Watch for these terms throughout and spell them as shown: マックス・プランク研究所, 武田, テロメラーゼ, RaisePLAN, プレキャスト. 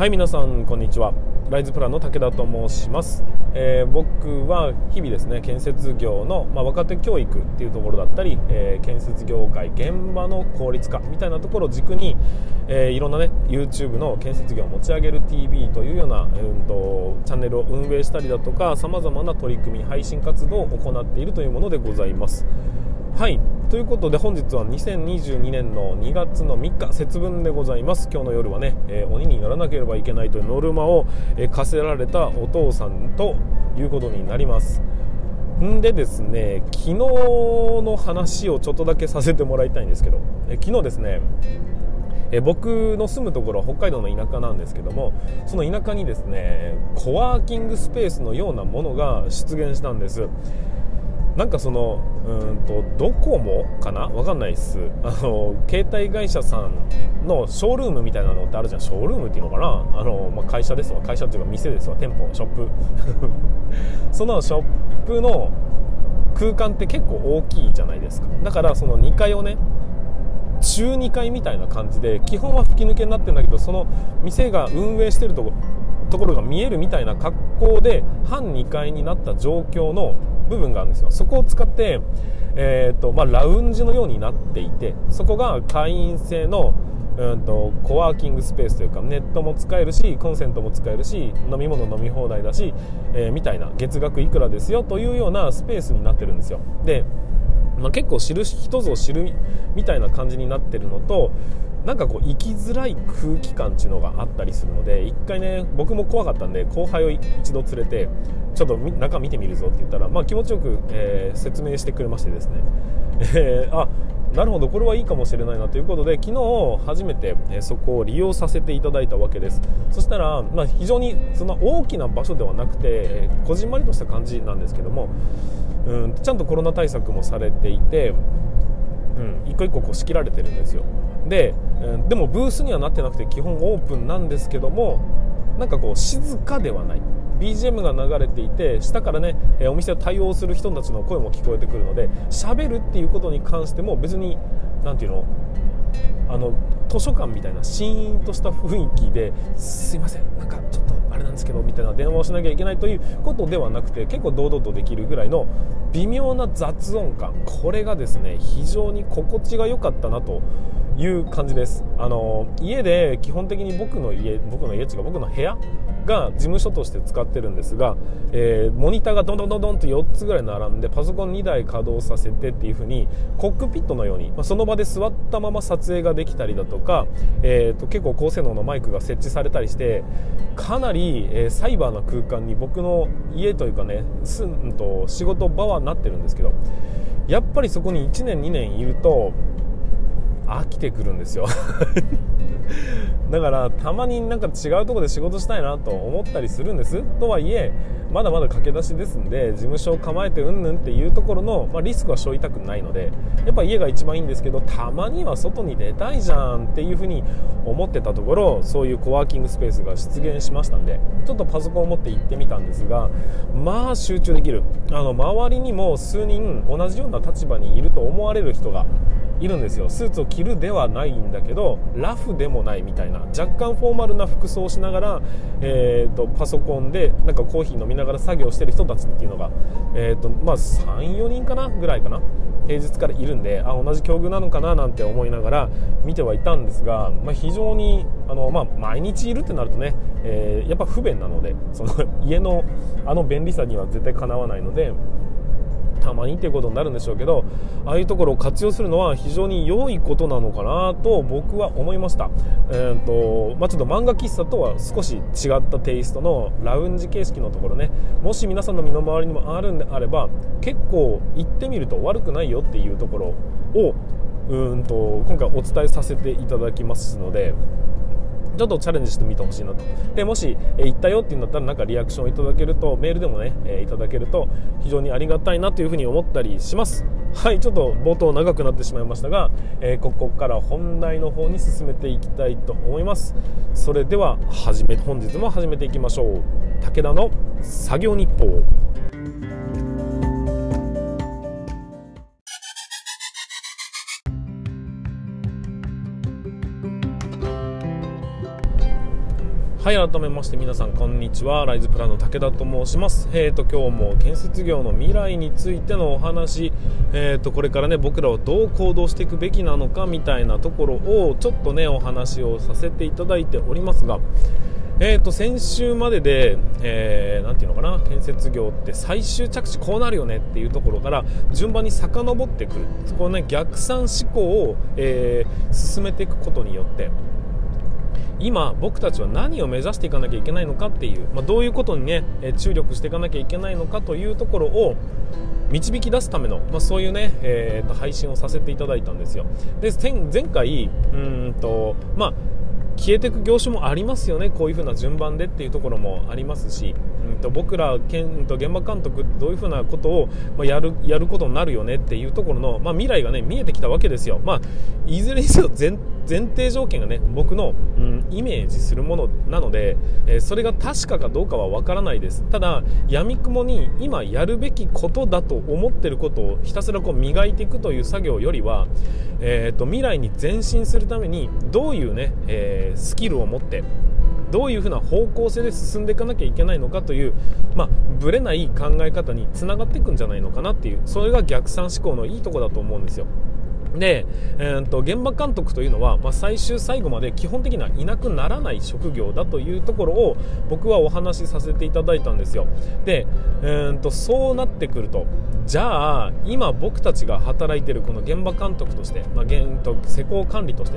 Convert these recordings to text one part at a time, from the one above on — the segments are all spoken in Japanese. はい、皆さんこんにちは。ライズプランの武田と申します。僕は日々ですね、建設業の、若手教育っていうところだったり、建設業界現場の効率化みたいなところを軸に、いろんなね YouTube の建設業を持ち上げる TV というような、チャンネルを運営したりだとか、さまざまな取り組み配信活動を行っているというものでございます。はい、ということで本日は2022年の2月の3日節分でございます。今日の夜はね、鬼にならなければいけないというノルマを、課せられたお父さんということになります。んでですね、昨日の話をちょっとだけさせてもらいたいんですけど、昨日ですね、僕の住むところは北海道の田舎なんですけども、その田舎にですねコワーキングスペースのようなものが出現したんです。なんかそのドコモかな、わかんないっす。携帯会社さんのショールームみたいなのってあるじゃん。ショールームっていうのかな、会社ですわ、会社っていうか店ですわ、店舗、ショップそのショップの空間って結構大きいじゃないですか。だからその2階をね、中2階みたいな感じで、基本は吹き抜けになってるんだけど、その店が運営してるところが見えるみたいな格好で半2階になった状況の部分があるんですよ。そこを使って、ラウンジのようになっていて、そこが会員制の、コワーキングスペースというか、ネットも使えるしコンセントも使えるし飲み物飲み放題だし、みたいな、月額いくらですよというようなスペースになってるんですよ。で、結構知る人ぞ知るみたいな感じになってるのと、なんかこう行きづらい空気感っていうのがあったりするので、一回ね僕も怖かったんで後輩を一度連れてちょっと中見てみるぞって言ったら、気持ちよく、説明してくれましてですね、あ、なるほど、これはいいかもしれないなということで、昨日初めてそこを利用させていただいたわけです。そしたら、非常にそんな大きな場所ではなくて、こじんまりとした感じなんですけども、ちゃんとコロナ対策もされていて、一個一個こう仕切られてるんですよ。でもブースにはなってなくて基本オープンなんですけども、なんかこう静かではない、 BGM が流れていて、下からねお店を対応する人たちの声も聞こえてくるので、喋るっていうことに関しても別になんていうの、図書館みたいなシーンとした雰囲気で、すいませんなんかちょっとあれなんですけどみたいな電話をしなきゃいけないということではなくて、結構堂々とできるぐらいの微妙な雑音感、これがですね非常に心地が良かったなという感じです。家で基本的に僕の部屋が事務所として使ってるんですが、モニターがどんどんと4つぐらい並んで、パソコン2台稼働させてっていう風にコックピットのように、その場で座ったまま撮影ができたりだとか、結構高性能のマイクが設置されたりして、かなり、サイバーな空間に僕の家というかね、仕事場はなってるんですけど、やっぱりそこに1年2年いると飽きてくるんですよだからたまになんか違うところで仕事したいなと思ったりするんです。とはいえまだまだ駆け出しですんで、事務所を構えてうんぬんっていうところの、リスクは背負いたくないので、やっぱ家が一番いいんですけど、たまには外に出たいじゃんっていうふうに思ってたところ、そういうコワーキングスペースが出現しましたんで、ちょっとパソコンを持って行ってみたんですが、集中できる。周りにも数人同じような立場にいると思われる人がいるんですよ。スーツを着るではないんだけどラフでもないみたいな、若干フォーマルな服装をしながら、パソコンでなんかコーヒー飲みながら作業してる人たちっていうのが、3、4人かなぐらいかな、平日からいるんで、同じ境遇なのかななんて思いながら見てはいたんですが、非常に毎日いるってなるとね、やっぱ不便なので、その家の便利さには絶対かなわないので、たまにっていうことになるんでしょうけど、ああいうところを活用するのは非常に良いことなのかなと僕は思いました。ちょっと漫画喫茶とは少し違ったテイストのラウンジ形式のところね、もし皆さんの身の回りにもあるんであれば結構行ってみると悪くないよっていうところを今回お伝えさせていただきますので、ちょっとチャレンジしてみてほしいなと。でもし行ったよっていうんだったら、なんかリアクションいただけると、メールでもねいただけると非常にありがたいなというふうに思ったりします。はい、ちょっと冒頭長くなってしまいましたが、ここから本題の方に進めていきたいと思います。それでは本日も始めていきましょう。武田の作業日報。はい、改めまして皆さんこんにちは。ライズプランの武田と申します。今日も建設業の未来についてのお話、これからね僕らはどう行動していくべきなのかみたいなところをちょっとねお話をさせていただいておりますが、先週までで、なんていうのかな、建設業って最終着地こうなるよねっていうところから順番に遡ってくる、そこのね逆算思考を、進めていくことによって今僕たちは何を目指していかなきゃいけないのかっていう、どういうことにね注力していかなきゃいけないのかというところを導き出すための、そういうね、配信をさせていただいたんですよ。で前回消えていく業種もありますよね、こういう風な順番でっていうところもありますし、僕ら現場監督ってどういう風なことをやることになるよねっていうところの、未来がね見えてきたわけですよ。いずれにせよ前提条件がね僕の、イメージするものなので、それが確かかどうかはわからないです。ただ闇雲に今やるべきことだと思ってることをひたすらこう磨いていくという作業よりは、未来に前進するためにどういうね、スキルを持ってどういうふうな方向性で進んでいかなきゃいけないのかという、ぶれない考え方につながっていくんじゃないのかなっていう、それが逆算思考のいいとこだと思うんですよ。で、現場監督というのは、最後まで基本的にはいなくならない職業だというところを僕はお話しさせていただいたんですよ。で、そうなってくると、じゃあ今僕たちが働いているこの現場監督として、施工管理として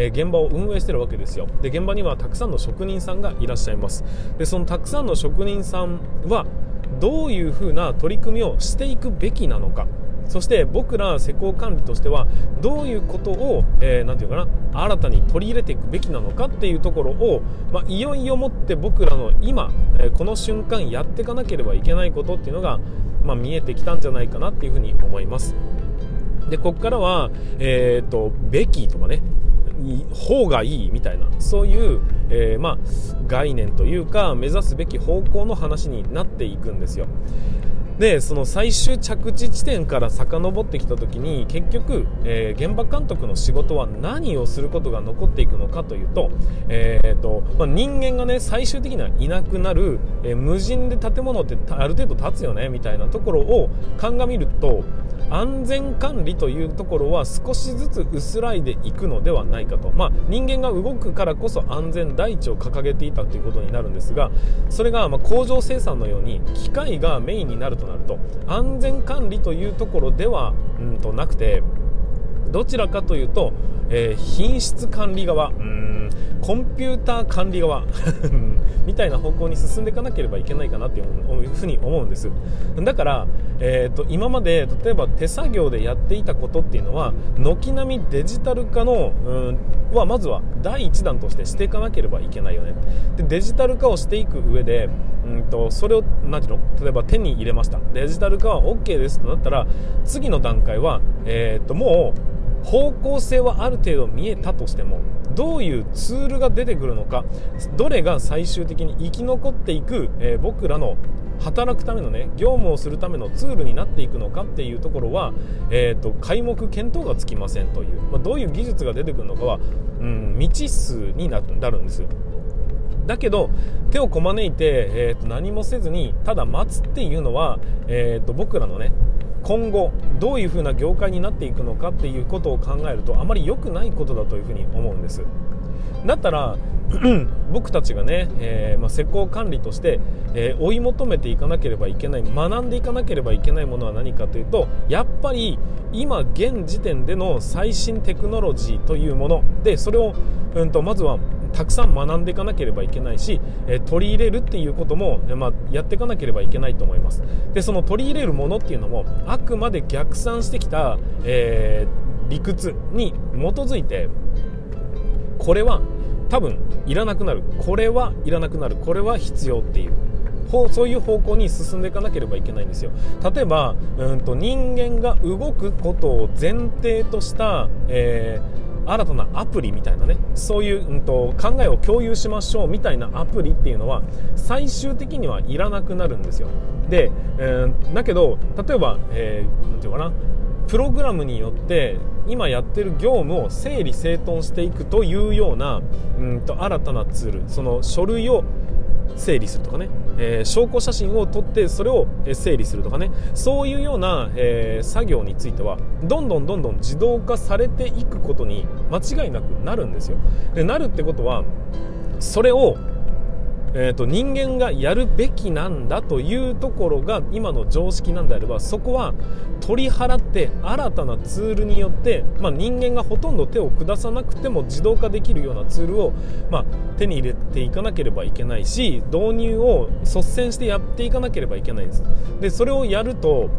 ね、現場を運営しているわけですよ。で、現場にはたくさんの職人さんがいらっしゃいます。で、そのたくさんの職人さんはどういうふうな取り組みをしていくべきなのか、そして僕ら施工管理としてはどういうことを、新たに取り入れていくべきなのかっていうところを、いよいよもって僕らの今、この瞬間やっていかなければいけないことっていうのが、見えてきたんじゃないかなっていうふうに思います。で、ここからは、べきとかね方がいいみたいな、そういう、概念というか目指すべき方向の話になっていくんですよ。で、その最終着地地点から遡ってきた時に結局、現場監督の仕事は何をすることが残っていくのかというと、人間がね最終的にはいなくなる、無人で建物ってある程度建つよねみたいなところを鑑みると、安全管理というところは少しずつ薄らいでいくのではないかと、人間が動くからこそ安全第一を掲げていたということになるんですが、それが工場生産のように機械がメインになるとなると、安全管理というところではなくて、どちらかというと、品質管理側、コンピューター管理側みたいな方向に進んでいかなければいけないかなっていうふうに思うんです。だから、今まで例えば手作業でやっていたことっていうのは軒並みデジタル化の、まずは第一弾としてしていかなければいけないよね。で、デジタル化をしていく上で、それを例えば手に入れました、デジタル化は OK ですとなったら、次の段階は、もう方向性はある程度見えたとしても、どういうツールが出てくるのか、どれが最終的に生き残っていく、僕らの働くためのね業務をするためのツールになっていくのかっていうところは、皆目見当がつきませんという、どういう技術が出てくるのかは、未知数になるんです。だけど手をこまねいて、何もせずにただ待つっていうのは、僕らのね今後どういう風な業界になっていくのかっていうことを考えるとあまり良くないことだというふうに思うんです。だったら僕たちがね、施工管理として、追い求めていかなければいけない、学んでいかなければいけないものは何かというと、やっぱり今現時点での最新テクノロジーというもので、それを、まずはたくさん学んでいかなければいけないし、取り入れるっていうことも、やっていかなければいけないと思います。で、その取り入れるものっていうのもあくまで逆算してきた、理屈に基づいて、これは多分いらなくなる、これはいらなくなる、これは必要っていう、そういう方向に進んでいかなければいけないんですよ。例えば、人間が動くことを前提とした、新たなアプリみたいなね、そういう、考えを共有しましょうみたいなアプリっていうのは最終的にはいらなくなるんですよ。で、だけど例えば、なんていうかな、プログラムによって今やってる業務を整理整頓していくというような新たなツール、その書類を整理するとかね、証拠写真を撮ってそれを整理するとかね、そういうような、作業についてはどんどん自動化されていくことに間違いなくなるんですよ。で、なるってことはそれを人間がやるべきなんだというところが今の常識なんであれば、そこは取り払って新たなツールによって、人間がほとんど手を下さなくても自動化できるようなツールを、手に入れていかなければいけないし、導入を率先してやっていかなければいけないんです。で、それをやると、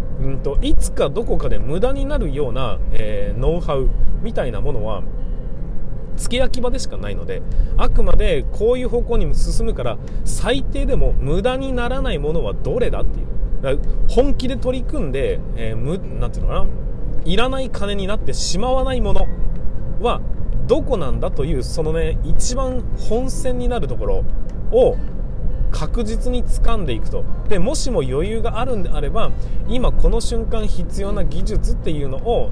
いつかどこかで無駄になるような、ノウハウみたいなものは付け焼き場でしかないので、あくまでこういう方向に進むから最低でも無駄にならないものはどれだっていう、だから本気で取り組んで、なんていうのかな、いらない金になってしまわないものはどこなんだという、そのね、一番本線になるところを確実に掴んでいくと。で、もしも余裕があるんであれば、今この瞬間必要な技術っていうのを、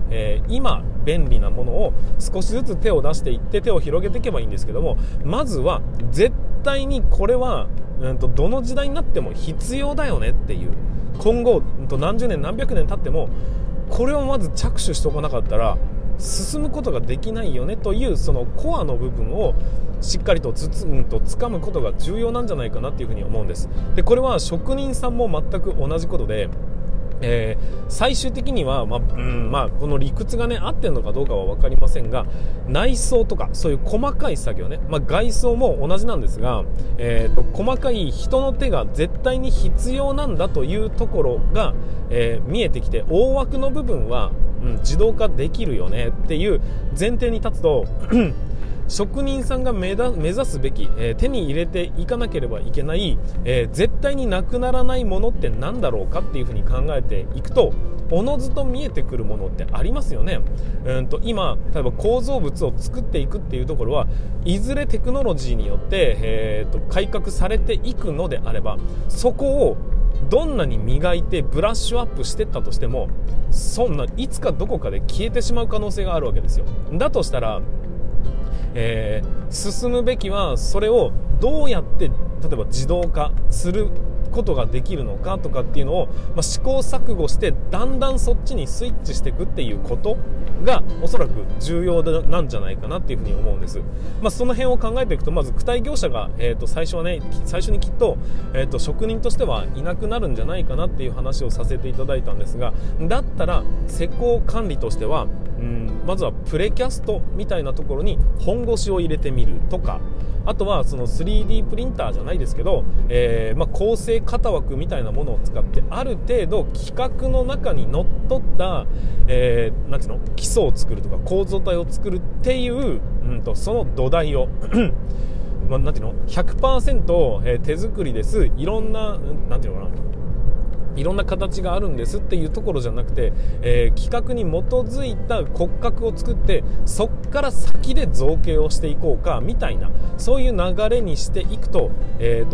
今便利なものを少しずつ手を出していって手を広げていけばいいんですけども、まずは絶対にこれは、どの時代になっても必要だよねっていう、今後、何十年何百年経ってもこれをまず着手しておかなかったら進むことができないよねという、そのコアの部分をしっかりと掴むことが重要なんじゃないかなというふうに思うんです。で、これは職人さんも全く同じことで、最終的には、この理屈がね合ってるのかどうかは分かりませんが、内装とかそういう細かい作業ね、外装も同じなんですが、細かい人の手が絶対に必要なんだというところが、見えてきて、大枠の部分は、自動化できるよねっていう前提に立つと職人さんが目指すべき、手に入れていかなければいけない、絶対になくならないものって何だろうかっていうふうに考えていくと、おのずと見えてくるものってありますよね。今例えば構造物を作っていくっていうところは、いずれテクノロジーによって、改革されていくのであれば、そこをどんなに磨いてブラッシュアップしていったとしても、そんないつかどこかで消えてしまう可能性があるわけですよ。だとしたら進むべきはそれをどうやって例えば自動化することができるのかとかっていうのを、試行錯誤してだんだんそっちにスイッチしていくっていうことがおそらく重要なんじゃないかなっていうふうに思うんです。その辺を考えていくと、まず躯体業者が、最初にきっと、職人としてはいなくなるんじゃないかなっていう話をさせていただいたんですが、だったら施工管理としてはまずはプレキャストみたいなところに本腰を入れてみるとか、あとはその 3D プリンターじゃないですけど、構成型枠みたいなものを使ってある程度規格の中にのっとった、なんていうの、基礎を作るとか構造体を作るっていう、その土台をなんていうの 100% 手作りです、いろんな、なんていうのかないろんな形があるんですっていうところじゃなくて、規格に基づいた骨格を作って、そっから先で造形をしていこうかみたいな、そういう流れにしていくと、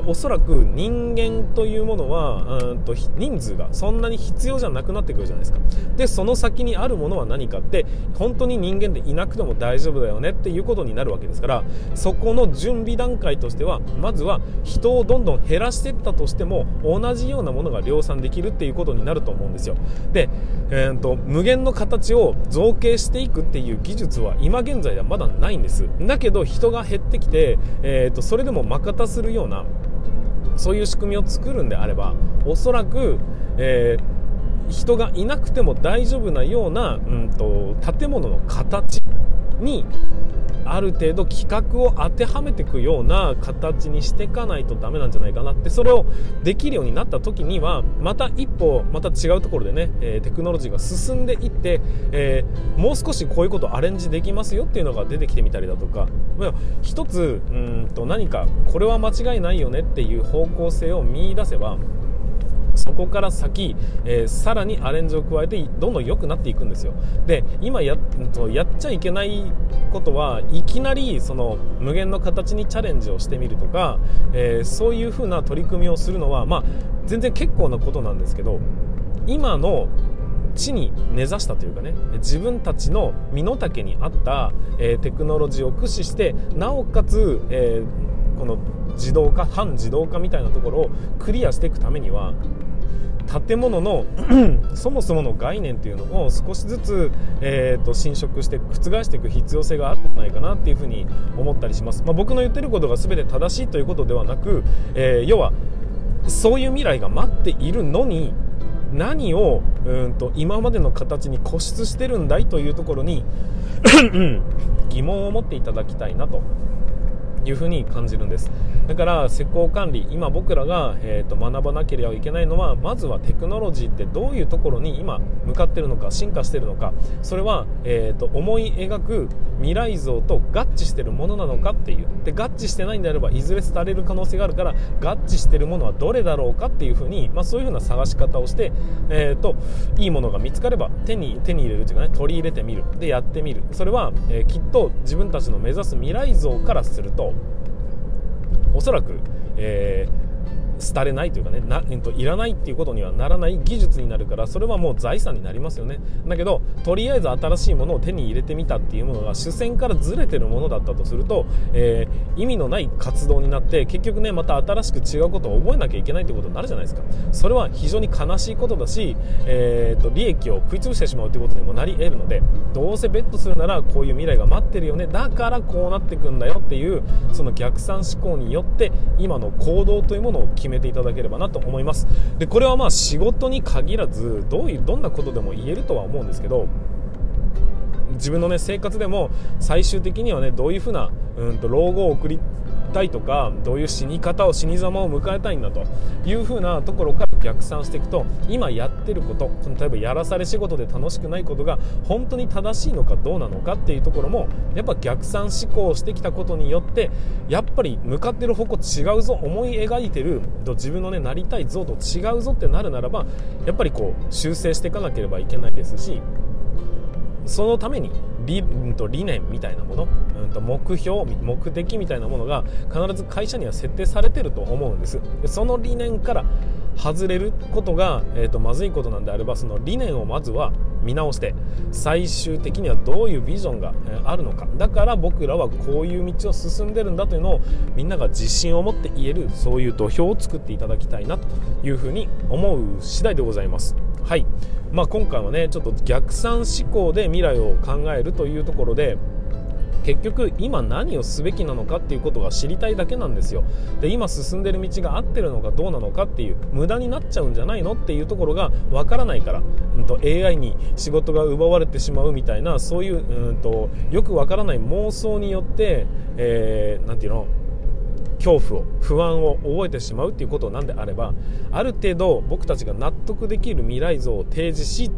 おそらく人間というものは人数がそんなに必要じゃなくなってくるじゃないですか。で、その先にあるものは何かって、本当に人間でいなくても大丈夫だよねっていうことになるわけですから、そこの準備段階としては、まずは人をどんどん減らしていったとしても同じようなものが量産できるっていうことになると思うんですよ。で、無限の形を造形していくっていう技術は今現在はまだないんです。だけど人が減ってきて、それでもまかたするようなそういう仕組みを作るんであれば、おそらく、人がいなくても大丈夫なような、建物の形にある程度規格を当てはめていくような形にしていかないとダメなんじゃないかなって、それをできるようになった時にはまた一歩また違うところでね、テクノロジーが進んでいって、もう少しこういうことをアレンジできますよっていうのが出てきてみたりだとか、一つ何かこれは間違いないよねっていう方向性を見出せば、そこから先、さらにアレンジを加えてどんどん良くなっていくんですよ。で、今やっちゃいけないことは、いきなりその無限の形にチャレンジをしてみるとか、そういう風な取り組みをするのは、全然結構なことなんですけど、今の地に根ざしたというかね、自分たちの身の丈に合った、テクノロジーを駆使して、なおかつ、この自動化、反自動化みたいなところをクリアしていくためには、建物のそもそもの概念というのを少しずつ、侵食して覆していく必要性があったんじゃないかなっていうふうに思ったりします。僕の言ってることが全て正しいということではなく、要はそういう未来が待っているのに何を今までの形に固執してるんだいというところに疑問を持っていただきたいなというふうに感じるんです。だから施工管理、今僕らが、学ばなければいけないのは、まずはテクノロジーってどういうところに今向かってるのか、進化してるのか、それは、思い描く未来像と合致してるものなのかっていう、で合致してないんであればいずれ廃れる可能性があるから、合致してるものはどれだろうかっていうふうに、そういうふうな探し方をして、いいものが見つかれば手に入れるというかね、取り入れてみる、でやってみる。それは、きっと自分たちの目指す未来像からするとおそらく、廃れないというかね、いらないっていうことにはならない技術になるから、それはもう財産になりますよね。だけどとりあえず新しいものを手に入れてみたっていうものが主戦からずれてるものだったとすると、意味のない活動になって、結局ね、また新しく違うことを覚えなきゃいけないということになるじゃないですか。それは非常に悲しいことだし、利益を食いつぶしてしまうということにもなり得るので、どうせベットするならこういう未来が待ってるよね、だからこうなってくんだよっていう、その逆算思考によって今の行動というものを決めていただければなと思います。でこれは仕事に限らずどんなことでも言えるとは思うんですけど、自分のね、生活でも最終的にはね、どういうふうな老後を送りたいとか、どういう死に様を迎えたいんだというふうなところから逆算していくと、今やってること、例えばやらされ仕事で楽しくないことが本当に正しいのかどうなのかっていうところも、やっぱ逆算思考をしてきたことによって、やっぱり向かってる方向違うぞ、思い描いてる自分のね、なりたい像と違うぞってなるならば、やっぱりこう修正していかなければいけないですし、そのために理念みたいなもの、目標、目的みたいなものが必ず会社には設定されてると思うんです。その理念から外れることが、まずいことなんであれば、その理念をまずは見直して、最終的にはどういうビジョンがあるのか、だから僕らはこういう道を進んでるんだというのを、みんなが自信を持って言える、そういう土俵を作っていただきたいなというふうに思う次第でございます。はい。今回はね、ちょっと逆算思考で未来を考えるというところで、結局今何をすべきなのかっていうことが知りたいだけなんですよ。で今進んでる道が合ってるのかどうなのかっていう、無駄になっちゃうんじゃないのっていうところがわからないから、AI に仕事が奪われてしまうみたいな、そういう、よくわからない妄想によって、なんていうの、恐怖を、不安を覚えてしまうっていうことなんであれば、ある程度僕たちが納得できる未来像を提示し、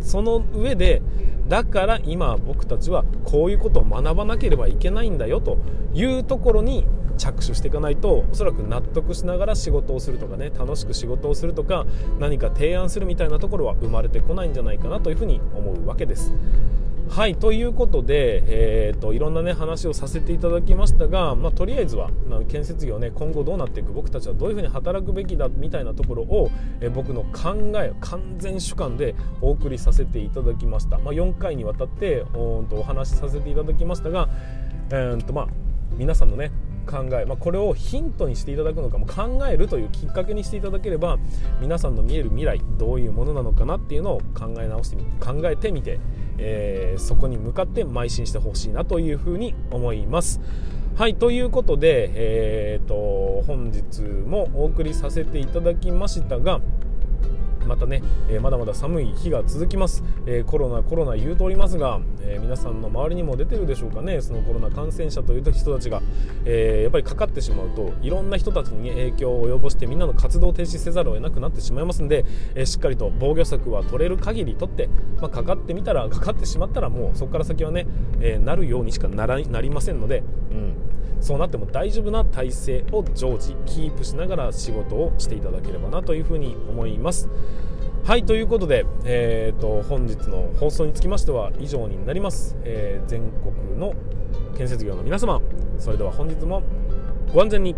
その上で、だから今僕たちはこういうことを学ばなければいけないんだよというところに着手していかないと、おそらく納得しながら仕事をするとかね、楽しく仕事をするとか、何か提案するみたいなところは生まれてこないんじゃないかなというふうに思うわけです。はい。ということで、いろんなね、話をさせていただきましたが、とりあえずは建設業ね、今後どうなっていく、僕たちはどういうふうに働くべきだみたいなところを、僕の考え、完全主観でお送りさせていただきました。4回にわたってお話しさせていただきましたが、皆さんのね、考え、これをヒントにしていただくのか、考えるというきっかけにしていただければ、皆さんの見える未来どういうものなのかなっていうのを考えてみて、そこに向かって邁進してほしいなというふうに思います。はい。ということで、本日もお送りさせていただきましたが、またね、まだまだ寒い日が続きます。コロナ言うとおりますが、皆さんの周りにも出てるでしょうかね。そのコロナ感染者という人たちが、やっぱりかかってしまうと、いろんな人たちに影響を及ぼして、みんなの活動を停止せざるを得なくなってしまいますので、しっかりと防御策は取れる限り取って、かかってしまったらもうそこから先はね、なるようにしかなりませんので、そうなっても大丈夫な体制を常時キープしながら仕事をしていただければなというふうに思います。はい。ということで、本日の放送につきましては以上になります。全国の建設業の皆様、それでは本日もご安全に。